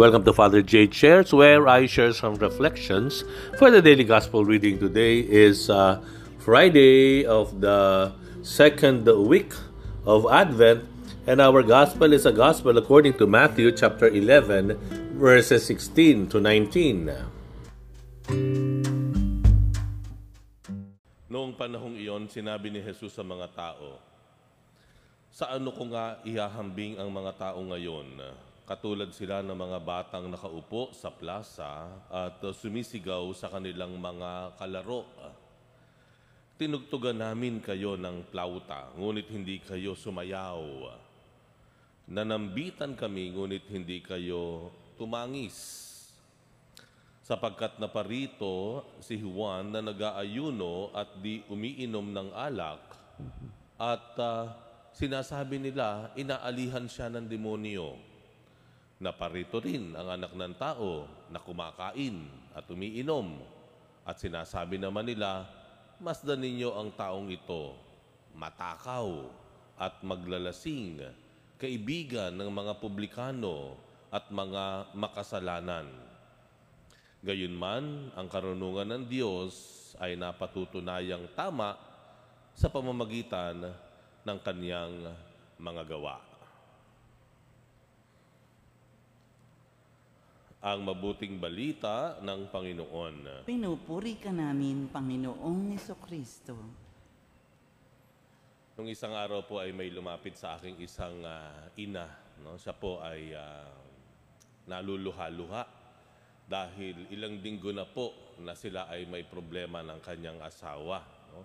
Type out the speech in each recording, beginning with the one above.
Welcome to Father Jade Shares, where I share some reflections for the daily gospel reading. Today is Friday of the second week of Advent, and our gospel is a gospel according to Matthew chapter 11, verses 16 to 19. Noong panahong iyon, sinabi ni Jesus sa mga tao, "Sa ano ko nga ihahambing ang mga tao ngayon? Katulad sila ng mga batang nakaupo sa plaza at sumisigaw sa kanilang mga kalaro. Tinugtugan namin kayo ng plauta, ngunit hindi kayo sumayaw. Nanambitan kami, ngunit hindi kayo tumangis. Sapagkat naparito si Juan na nag-aayuno at di umiinom ng alak at sinasabi nila inaalihan siya ng demonyo. Naparito rin ang anak ng tao na kumakain at umiinom at sinasabi naman nila masdan ninyo ang taong ito, matakaw at maglalasing, kaibigan ng mga publikano at mga makasalanan. Gayunman, ang karunungan ng Diyos ay napatunayang tama sa pamamagitan ng Kanyang mga gawa." Ang mabuting balita ng Panginoon. Pinupuri ka namin, Panginoong Jesucristo. Nung isang araw po ay may lumapit sa aking isang ina. No? Siya po ay naluluha-luha. Dahil ilang linggo na po na sila ay may problema ng kanyang asawa. No?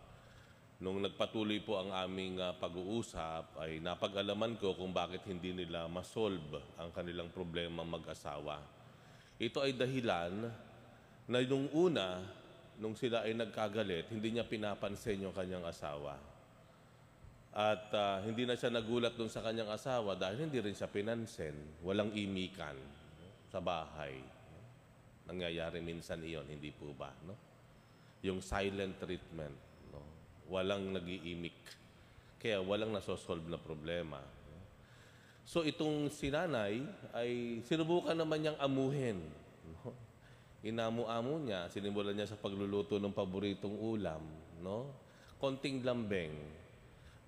Nung nagpatuloy po ang aming pag-uusap, ay napag-alaman ko kung bakit hindi nila masolve ang kanilang problema mag-asawa. Ito ay dahilan na nung una, nung sila ay nagkagalit, hindi niya pinapansin yung kanyang asawa. At hindi na siya nagulat dun sa kanyang asawa dahil hindi rin siya pinansin. Walang imikan sa bahay. Nangyayari minsan iyon, hindi po ba? No? Yung silent treatment. No? Walang nag-iimik. Kaya walang nasosolve na problema. No? So itong sinanay ay sinubukan naman niyang amuhin. No? Inamu-amu niya, sinimulan niya sa pagluluto ng paboritong ulam. No? Konting lambeng.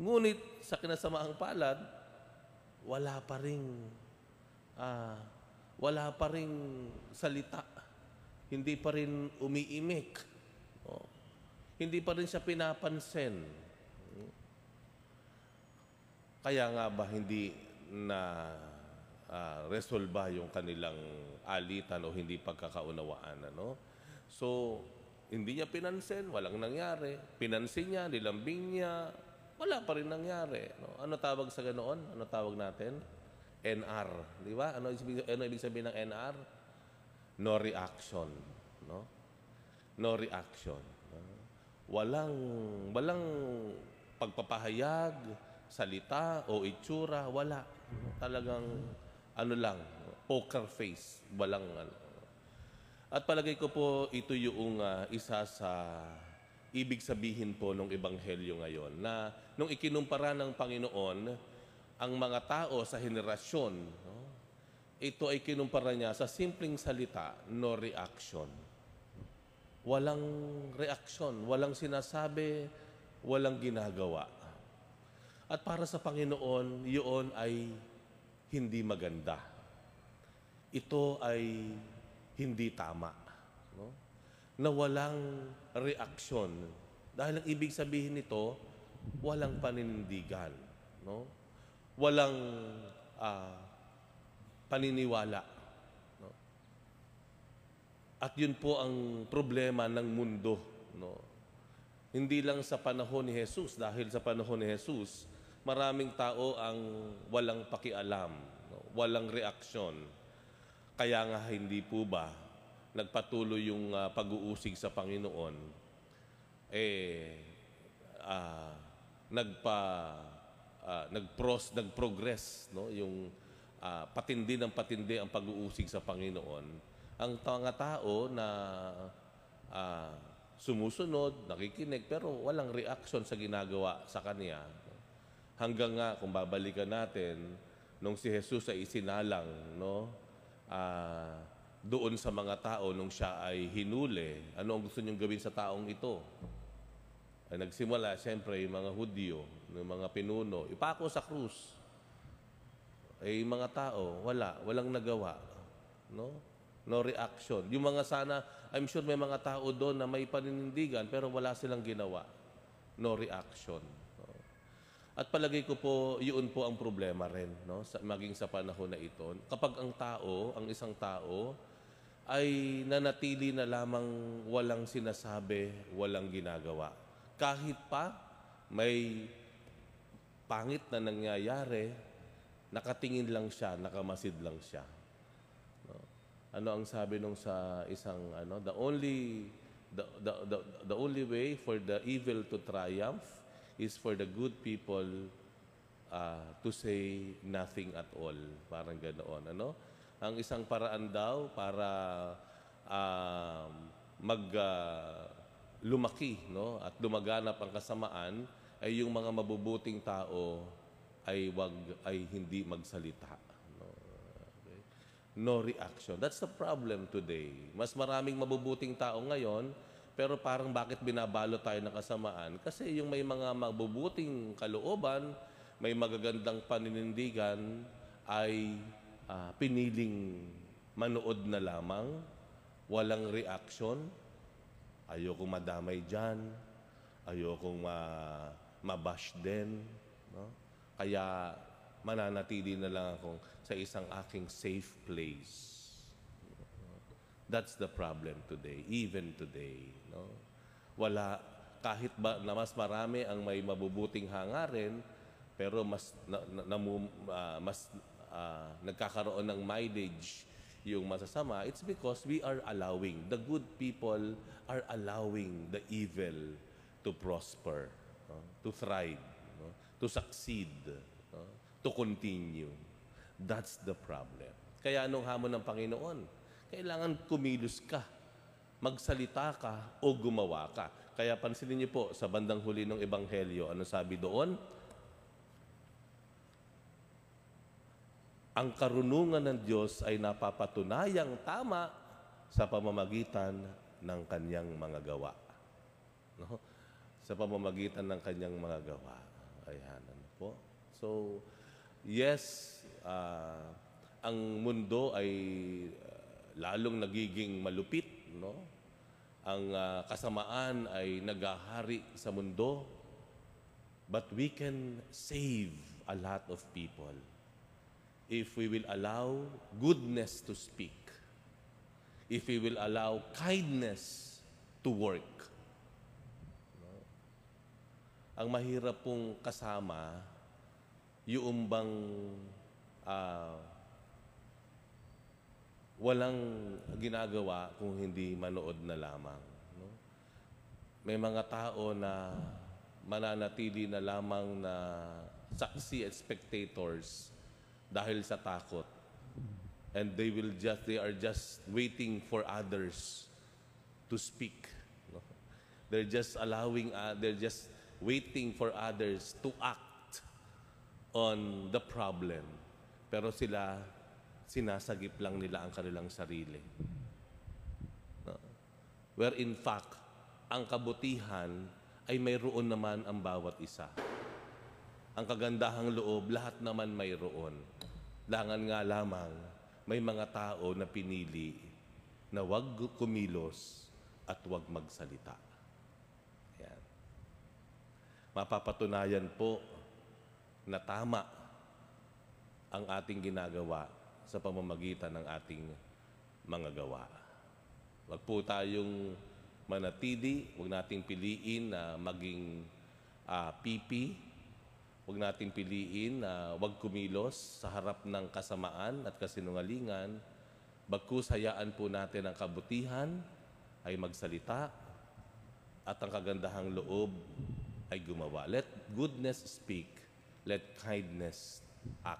Ngunit sa kinasamaang palad, wala pa ring salita. Hindi pa rin umiimik. No? Hindi pa rin siya pinapansin. Kaya nga ba hindi na resolba yung kanilang alitan o hindi pagkakaunawaan? Ano? So, hindi niya pinansin, walang nangyari. Pinansin niya, nilambing niya, wala pa rin nangyari. No? Ano tawag sa ganoon? Ano tawag natin? NR. Di ba? Ano ibig sabihin ng NR? No reaction, no? No reaction. Walang pagpapahayag, salita o itsura, wala. Talagang ano lang, poker face, walang ano. At palagay ko po ito yung isa sa ibig sabihin po ng Ebanghelyo ngayon na nung ikinumpara ng Panginoon ang mga tao sa henerasyon, no? Ito ay kinumpara niya sa simpleng salita, no reaction. Walang reaksyon, walang sinasabi, walang ginagawa. At para sa Panginoon, yun ay hindi maganda. Ito ay hindi tama. No? Na walang reaksyon. Dahil ang ibig sabihin nito, walang paninindigan. No? Walang paniniwala. No? At yun po ang problema ng mundo. No? Hindi lang sa panahon ni Jesus, dahil sa panahon ni Jesus, maraming tao ang walang pakialam, no? Walang reaksyon. Kaya nga hindi po ba nagpatuloy yung pag-uusig sa Panginoon, nag-progress, no? Yung patindi ng patindi ang pag-uusig sa Panginoon. Ang mga tao na sumusunod, nakikinig, pero walang reaction sa ginagawa sa Kanya. Hanggang nga, kung babalikan natin, nung si Jesus ay isinalang, no, doon sa mga tao nung siya ay hinuli, ano ang gusto niyong gawin sa taong ito? Ay nagsimula, siyempre, yung mga Hudyo, yung mga pinuno, ipako sa krus. Ay yung mga tao, walang nagawa. No reaction. Yung mga sana, I'm sure may mga tao doon na may paninindigan pero wala silang ginawa. No reaction. No? At palagi ko po, yun po ang problema rin, no? Maging sa panahon na ito. Kapag ang tao, ang isang tao, ay nanatili na lamang walang sinasabi, walang ginagawa. Kahit pa may pangit na nangyayari, nakatingin lang siya, nakamasid lang siya. Ano ang sabi nung sa isang ano, the only way for the evil to triumph is for the good people to say nothing at all, parang ganoon, ano? Ang isang paraan daw para lumaki, no, at lumaganap ang kasamaan ay yung mga mabubuting tao ay hindi magsalita. No reaction. That's the problem today. Mas maraming mabubuting tao ngayon, pero parang bakit binabalo tayo ng kasamaan? Kasi yung may mga mabubuting kalooban, may magagandang paninindigan, ay piniling manood na lamang, walang reaction, ayokong madamay dyan, ayokong mabash din. No? Kaya mananatili na lang akong sa isang aking safe place. That's the problem today, even today. No? Wala, kahit ba na mas marami ang may mabubuting hangarin, pero mas nagkakaroon ng mileage yung masasama, it's because we are allowing, the good people are allowing the evil to prosper, no? To thrive, no? To succeed. No? To continue. That's the problem. Kaya anong hamon ng Panginoon? Kailangan kumilos ka, magsalita ka, o gumawa ka. Kaya pansinin niyo po, sa bandang huli ng Ebanghelyo, ano sabi doon? Ang karunungan ng Diyos ay napapatunayang tama sa pamamagitan ng kanyang mga gawa. No? Sa pamamagitan ng kanyang mga gawa. Ayan, ano po? So, yes, ang mundo ay lalong nagiging malupit, no? Ang kasamaan ay nagahari sa mundo, but we can save a lot of people if we will allow goodness to speak, if we will allow kindness to work. No? Ang mahirap pong kasama yung bang walang ginagawa kung hindi manood na lamang. No? May mga tao na mananatili na lamang na saksi at spectators dahil sa takot. And they are just waiting for others to speak. No? They're just allowing, they're just waiting for others to act on the problem. Pero sila, sinasagip lang nila ang kanilang sarili. No? Where in fact, ang kabutihan ay mayroon naman ang bawat isa. Ang kagandahang loob, lahat naman mayroon. Langan nga lamang, may mga tao na pinili na huwag kumilos at huwag magsalita. Ayan. Mapapatunayan po na tama ang ating ginagawa sa pamamagitan ng ating mga gawa. Huwag po tayong manatili, huwag nating piliin na maging pipi, huwag nating piliin na huwag kumilos sa harap ng kasamaan at kasinungalingan, bagkus hayaan po natin ang kabutihan ay magsalita at ang kagandahang loob ay gumawa. Let goodness speak. Let kindness act.